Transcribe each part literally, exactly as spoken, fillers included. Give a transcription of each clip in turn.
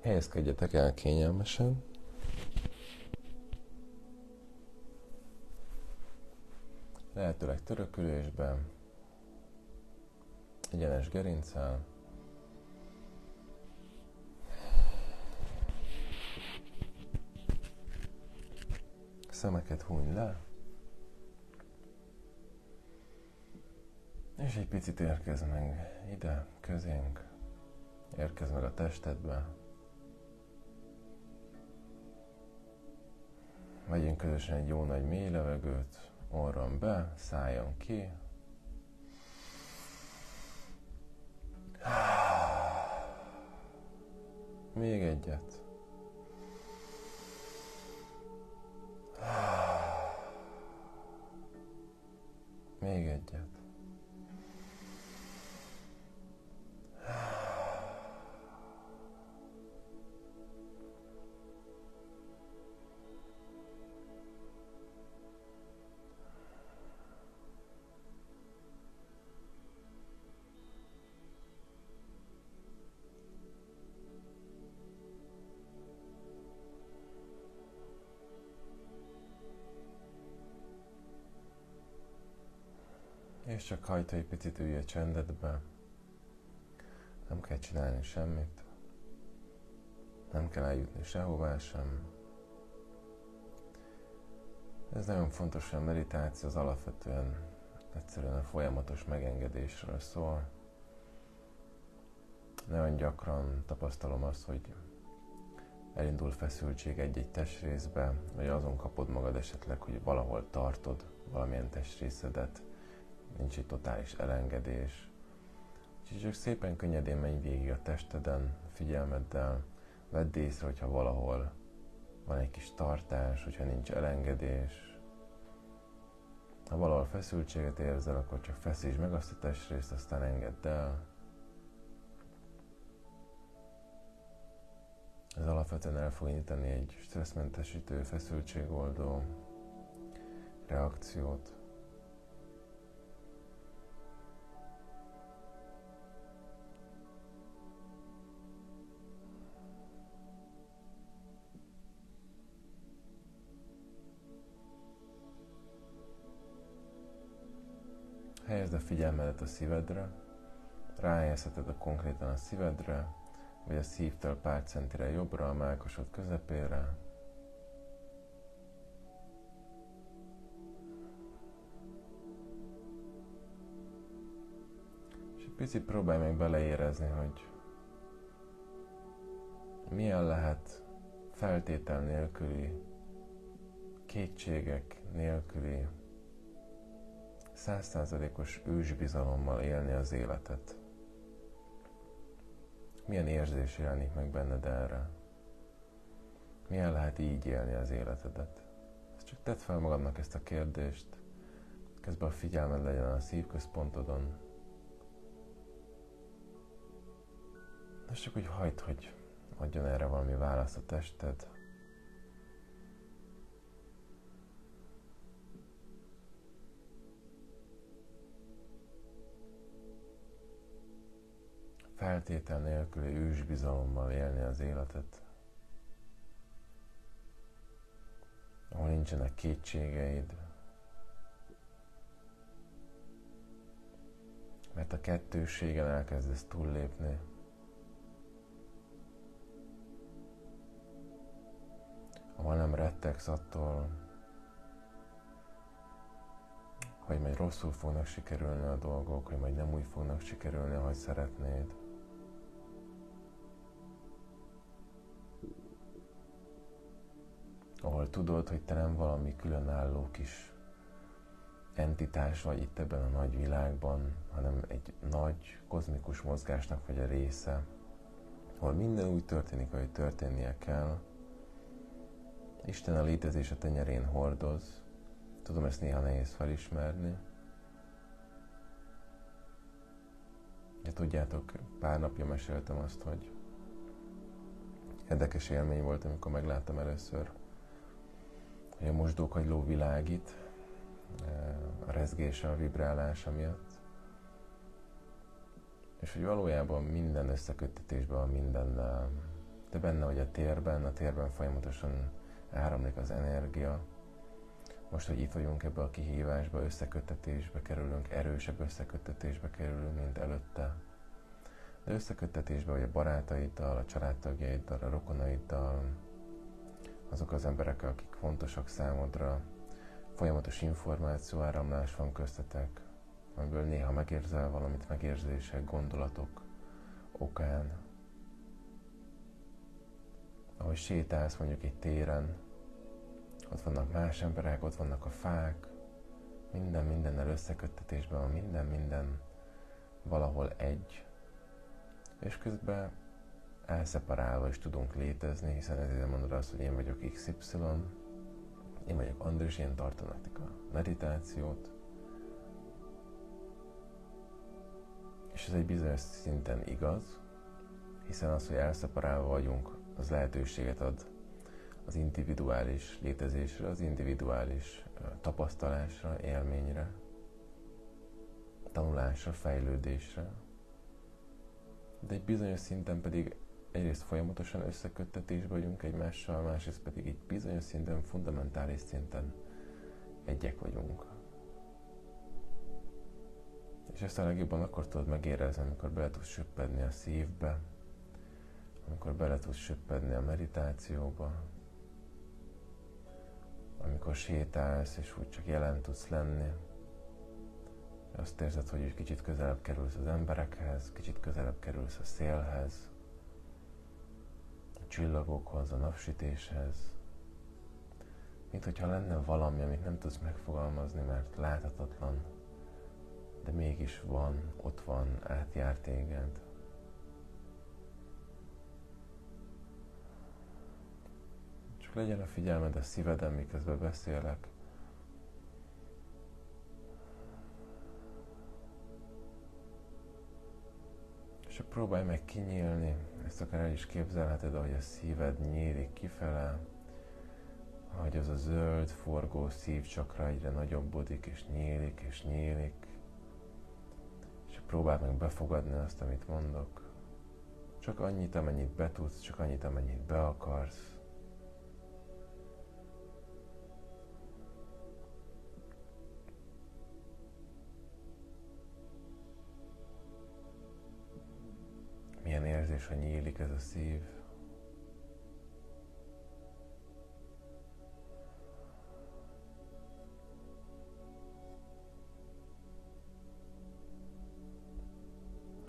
Helyezkedjetek el kényelmesen. Lehetőleg törökülésben, egyenes gerinccel. Szemeket húny le. És egy picit érkezz meg ide, közénk. Érkezz meg a testedbe. Vegyünk közösen egy jó nagy mély levegőt, orron be, szájon ki. Még egyet. Még egyet. És csak hajt, egy picit ülj a csendedbe. Nem kell csinálni semmit. Nem kell eljutni sehová sem. Ez nagyon fontos, hogy a meditáció az alapvetően egyszerűen a folyamatos megengedésről szól. Nagyon gyakran tapasztalom azt, hogy elindul feszültség egy-egy testrészbe, vagy azon kapod magad esetleg, hogy valahol tartod valamilyen testrészedet. Nincs egy totális elengedés. Úgyhogy csak szépen könnyedén menj végig a testeden, figyelmeddel, vedd észre, hogyha valahol van egy kis tartás, hogyha nincs elengedés. Ha valahol feszültséget érzel, akkor csak feszítsd meg azt a testrészt, aztán engedd el. Ez alapvetően el fog indítani egy stresszmentesítő, feszültségoldó reakciót. Helyezd a figyelmedet a szívedre, ráhelyezheted a konkrétan a szívedre, vagy a szívtől pár centire jobbra, a mellkasod közepére. És egy picit próbálj meg beleérezni, hogy milyen lehet feltétel nélküli, kétségek nélküli, száz százalékos ősbizalommal élni az életet. Milyen érzés jelenik meg benned erre? Milyen lehet így élni az életedet? Csak tedd fel magadnak ezt a kérdést, közben a figyelmed legyen a szívközpontodon. És csak úgy hagyd, hogy adjon erre valami választ a tested. Feltétel nélküli ősbizalommal élni az életet, ahol nincsenek kétségeid, mert a kettőségen elkezdesz túllépni. Ahol nem rettegsz attól, hogy majd rosszul fognak sikerülni a dolgok, hogy majd nem úgy fognak sikerülni, ahogy szeretnéd. Ahol tudod, hogy te nem valami különálló kis entitás vagy itt ebben a nagy világban, hanem egy nagy kozmikus mozgásnak vagy a része, ahol minden úgy történik, ahogy történnie kell. Isten a létezés a tenyerén hordoz. Tudom, ezt néha nehéz felismerni. De tudjátok, pár napja meséltem azt, hogy érdekes élmény volt, amikor megláttam először, hogy a mosdókagyló világít, a rezgése, a vibrálása miatt. És hogy valójában minden összeköttetésben van mindennel. de benne vagy a térben, a térben folyamatosan áramlik az energia. Most, hogy itt vagyunk ebbe a kihívásba, összeköttetésbe kerülünk, erősebb összeköttetésbe kerülünk, mint előtte. De összeköttetésbe vagy a barátaiddal, a családtagjaiddal, a rokonaiddal, azok az emberek, akik fontosak számodra, folyamatos információ áramlás van köztetek, amiből néha megérzel valamit, megérzések, gondolatok okán. Ahogy sétálsz mondjuk egy téren, ott vannak más emberek, ott vannak a fák, minden mindennel összeköttetésben van, minden minden valahol egy, és közben elszeparálva is tudunk létezni, hiszen ezért mondod azt, hogy én vagyok iksz ipszilon, én vagyok Andris, én tartom nektek a meditációt, és ez egy bizonyos szinten igaz, hiszen az, hogy elszeparálva vagyunk, az lehetőséget ad az individuális létezésre, az individuális tapasztalásra, élményre, tanulásra, fejlődésre. De egy bizonyos szinten pedig egyrészt folyamatosan összeköttetésben vagyunk egymással, másrészt pedig egy bizonyos szinten, fundamentális szinten egyek vagyunk. És ezt a legjobban akkor tudod megérezni, amikor bele tudsz söppedni a szívbe, amikor bele tudsz söppedni a meditációba, amikor sétálsz, és úgy csak jelen tudsz lenni. Azt érzed, hogy kicsit közelebb kerülsz az emberekhez, kicsit közelebb kerülsz a szélhez, a csillagokhoz, a napsütéshez. Mint hogyha lenne valami, amit nem tudsz megfogalmazni, mert láthatatlan, de mégis van, ott van, átjár téged. Csak legyen a figyelmed a szíveden, miközben beszélek. Csak próbálj meg kinyílni, ezt akár el is képzelheted, ahogy a szíved nyílik kifele, ahogy az a zöld, forgó szívcsakra egyre nagyobbodik, és nyílik, és nyílik. És próbáld meg befogadni azt, amit mondok. Csak annyit, amennyit be tudsz, csak annyit, amennyit be akarsz. Milyen érzés, ha nyílik ez a szív.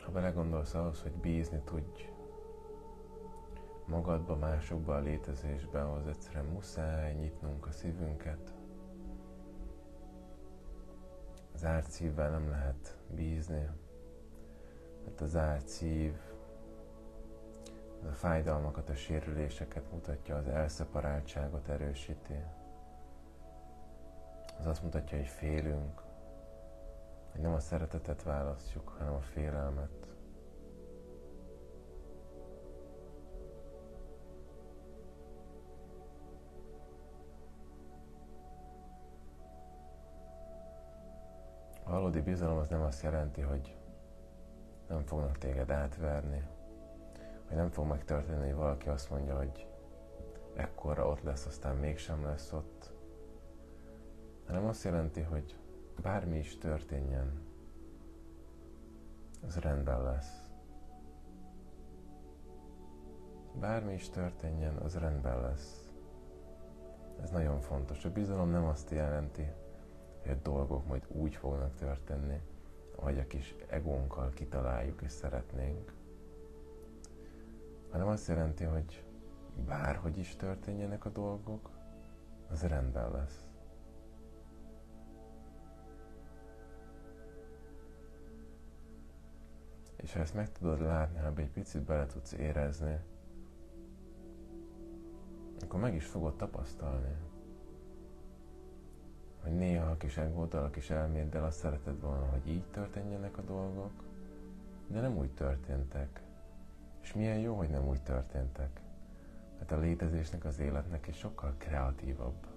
Ha belegondolsz ahhoz, hogy bízni tudj magadba, másokba, a létezésbe, ahhoz egyszerűen muszáj nyitnunk a szívünket. Zárt szívvel nem lehet bízni, mert a zárt szív a fájdalmakat, a sérüléseket mutatja, az elszeparáltságot erősíti. Az azt mutatja, hogy félünk, hogy nem a szeretetet választjuk, hanem a félelmet. A valódi bizalom az nem azt jelenti, hogy nem fognak téged átverni, hogy nem fog megtörténni, hogy valaki azt mondja, hogy ekkorra ott lesz, aztán mégsem lesz ott. Hanem azt jelenti, hogy bármi is történjen, az rendben lesz. Bármi is történjen, az rendben lesz. Ez nagyon fontos. A bizalom nem azt jelenti, hogy a dolgok majd úgy fognak történni, ahogy a kis egónkkal kitaláljuk és szeretnénk, hanem azt jelenti, hogy bárhogy is történjenek a dolgok, az rendben lesz. És ha ezt meg tudod látni, ha egy picit bele tudsz érezni, akkor meg is fogod tapasztalni, hogy néha a kis egóddal, a kis elméddel azt szereted volna, hogy így történjenek a dolgok, de nem úgy történtek. És milyen jó, hogy nem úgy történtek, mert a létezésnek, az életnek is sokkal kreatívabb,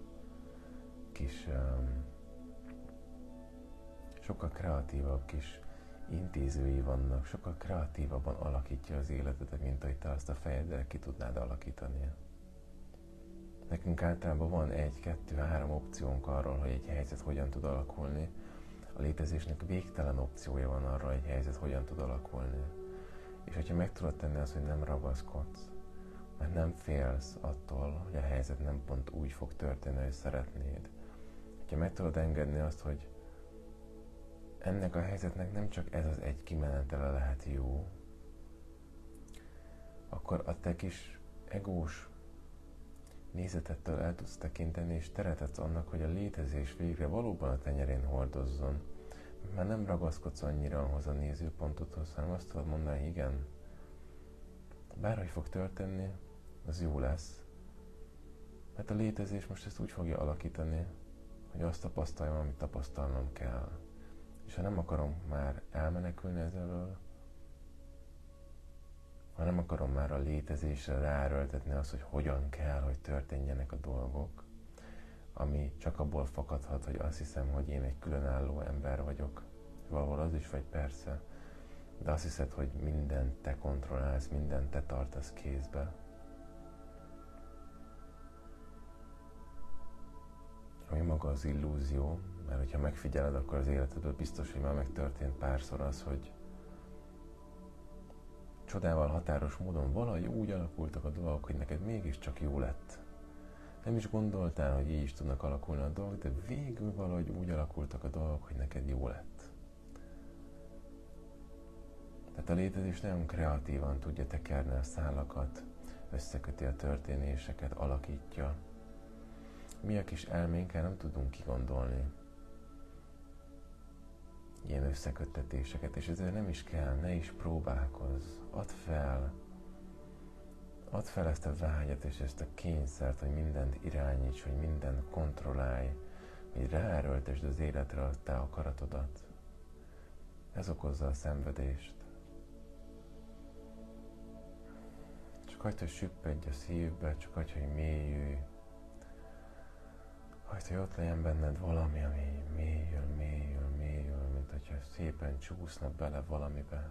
kis, um, sokkal kreatívabb kis intézői vannak, sokkal kreatívabban alakítja az életedet, mint hogy te azt a fejeddel ki tudnád alakítani. Nekünk általában van egy, kettő, három opciónk arról, hogy egy helyzet hogyan tud alakulni. A létezésnek végtelen opciója van arra, hogy egy helyzet hogyan tud alakulni. És hogyha meg tudod tenni azt, hogy nem ragaszkodsz, mert nem félsz attól, hogy a helyzet nem pont úgy fog történni, hogy szeretnéd. Hogyha meg tudod engedni azt, hogy ennek a helyzetnek nem csak ez az egy kimenetele lehet jó, akkor a te kis egós nézetettől el tudsz tekinteni, és teret adsz annak, hogy a létezés végre valóban a tenyerén hordozzon. Már nem ragaszkodsz annyira ahhoz a nézőpontodhoz, hanem azt tudod mondani, igen, bárhogy fog történni, az jó lesz. Mert a létezés most ezt úgy fogja alakítani, hogy azt tapasztaljam, amit tapasztalnom kell. És ha nem akarom már elmenekülni ezzel, ha nem akarom már a létezésre ráerőltetni azt, hogy hogyan kell, hogy történjenek a dolgok, ami csak abból fakadhat, hogy azt hiszem, hogy én egy különálló ember vagyok. Valahol az is vagy, persze, de azt hiszed, hogy mindent te kontrollálsz, mindent te tartasz kézbe. Ami maga az illúzió, mert hogyha megfigyeled, akkor az életedből biztos, hogy már megtörtént párszor az, hogy csodával határos módon valahogy úgy alakultak a dolgok, hogy neked mégiscsak jó lett. Nem is gondoltál, hogy így is tudnak alakulni a dolgok, de végül valahogy úgy alakultak a dolgok, hogy neked jó lett. Tehát a létezés nagyon kreatívan tudja tekerni a szálakat, összeköti a történéseket, alakítja. Mi a kis elménkkel nem tudunk kigondolni ilyen összeköttetéseket, és ezért nem is kell, ne is próbálkozz, add fel, add fel ezt a vágyat és ezt a kényszert, hogy mindent irányíts, hogy mindent kontrollálj, hogy ráerőltesd az életre a te akaratodat. Ez okozza a szenvedést. Csak hagyd, hogy süppedj a szívbe, csak hagyd, hogy mélyülj, hagyd, hogy ott legyen benned valami, ami mélyül, mélyül, mélyül, mint hogyha szépen csúszna bele valamibe.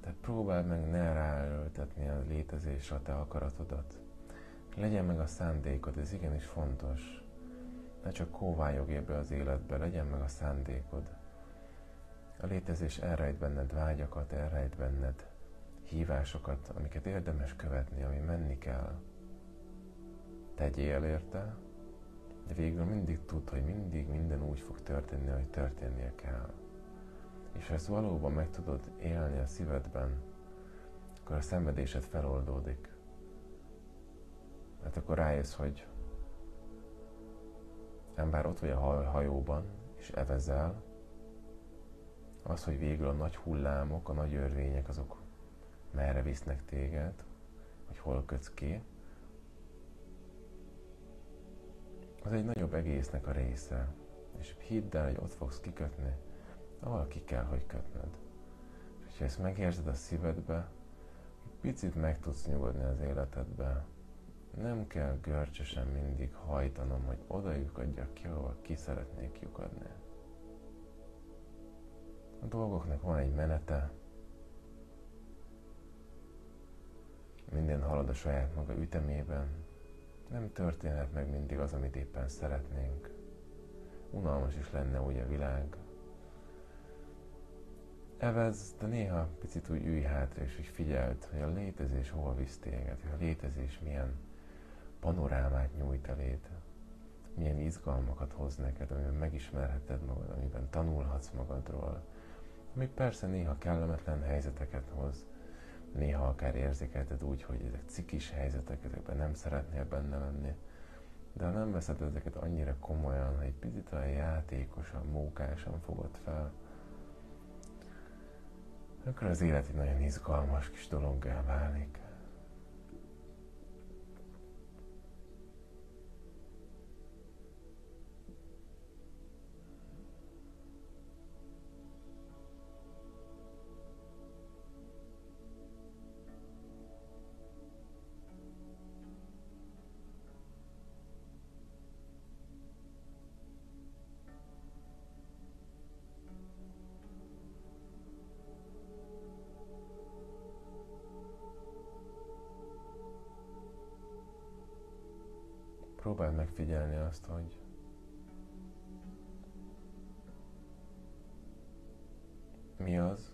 Tehát próbáld meg ne ráerőltetni a létezésre a te akaratodat. Legyen meg a szándékod, ez igenis fontos. Ne csak kóvályogj be az életbe, legyen meg a szándékod. A létezés elrejt benned vágyakat, elrejt benned hívásokat, amiket érdemes követni, ami menni kell. Tegyél érte, de végül mindig tudd, hogy mindig minden úgy fog történni, hogy történnie kell. És ha ezt valóban meg tudod élni a szívedben, akkor a szenvedésed feloldódik. Mert akkor rájössz, hogy bár ott vagy a hajóban, és evezel, az, hogy végül a nagy hullámok, a nagy örvények, azok merre visznek téged, hogy hol kötsz ki, az egy nagyobb egésznek a része. És hidd el, hogy ott fogsz kikötni, ahol ki kell, hogy kötned. És ha ezt megérzed a szívedbe, picit meg tudsz nyugodni az életedbe. Nem kell görcsösen mindig hajtanom, hogy oda lyukadjak ki, ahol ki szeretnék lyukadni. A dolgoknak van egy menete. Minden halad a saját maga ütemében. Nem történhet meg mindig az, amit éppen szeretnénk. Unalmas is lenne úgy a világ. Evezz, de néha picit úgy ülj hátra, és úgy figyeld, hogy a létezés hova visz téged, hogy a létezés milyen panorámát nyújt eléd, milyen izgalmakat hoz neked, amiben megismerheted magad, amiben tanulhatsz magadról, ami persze néha kellemetlen helyzeteket hoz, néha akár érzékelted úgy, hogy ezek cikis helyzetek, ezekben nem szeretnél benne lenni, de ha nem veszed ezeket annyira komolyan, hogy egy picit olyan játékosan, mókásan fogod fel, akkor az élet egy nagyon izgalmas kis dologgá válik. Próbáld megfigyelni azt, hogy mi az,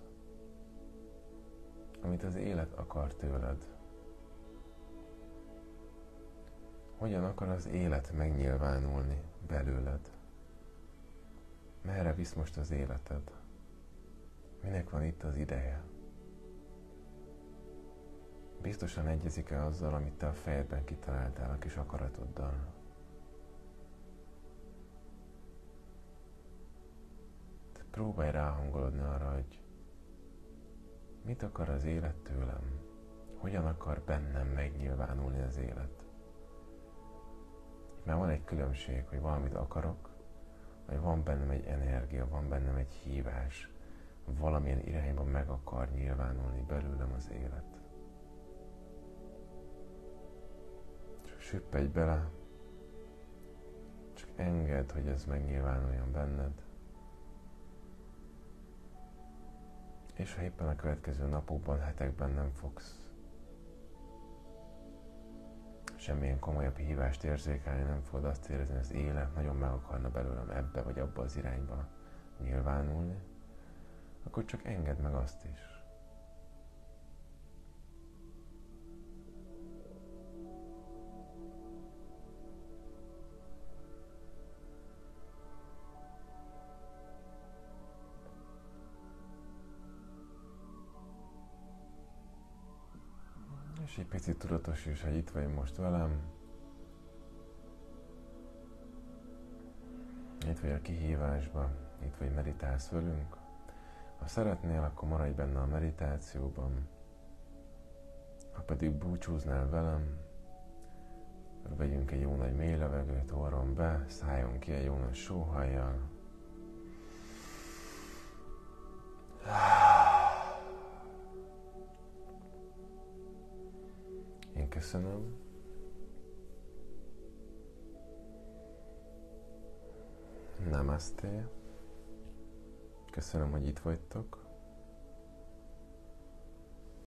amit az élet akar tőled. Hogyan akar az élet megnyilvánulni belőled? Merre visz most az életed? Minek van itt az ideje? Biztosan egyezik-e azzal, amit te a fejedben kitaláltál a kis akaratoddal? Te próbálj ráhangolodni arra, hogy mit akar az élet tőlem? Hogyan akar bennem megnyilvánulni az élet? Mert van egy különbség, hogy valamit akarok, vagy van bennem egy energia, van bennem egy hívás, valamilyen irányban meg akar nyilvánulni belőlem az élet. Csak süppedj bele, csak engedd, hogy ez megnyilvánuljon benned. És ha éppen a következő napokban, hetekben nem fogsz semmilyen komolyabb hívást érzékelni, nem fogod azt érezni, hogy az élet nagyon meg akarna belőlem ebbe vagy abba az irányba nyilvánulni, akkor csak engedd meg azt is. És egy picit tudatos is, hogy itt vagy most velem. Itt vagy a kihívásban, itt vagy meditálsz velünk. Ha szeretnél, akkor maradj benne a meditációban. Ha pedig búcsúznál velem, vegyünk egy jó nagy mély levegőt orron be, szálljon ki egy jó nagy sóhajjal. Én köszönöm. Namaste. Köszönöm, hogy itt vagytok.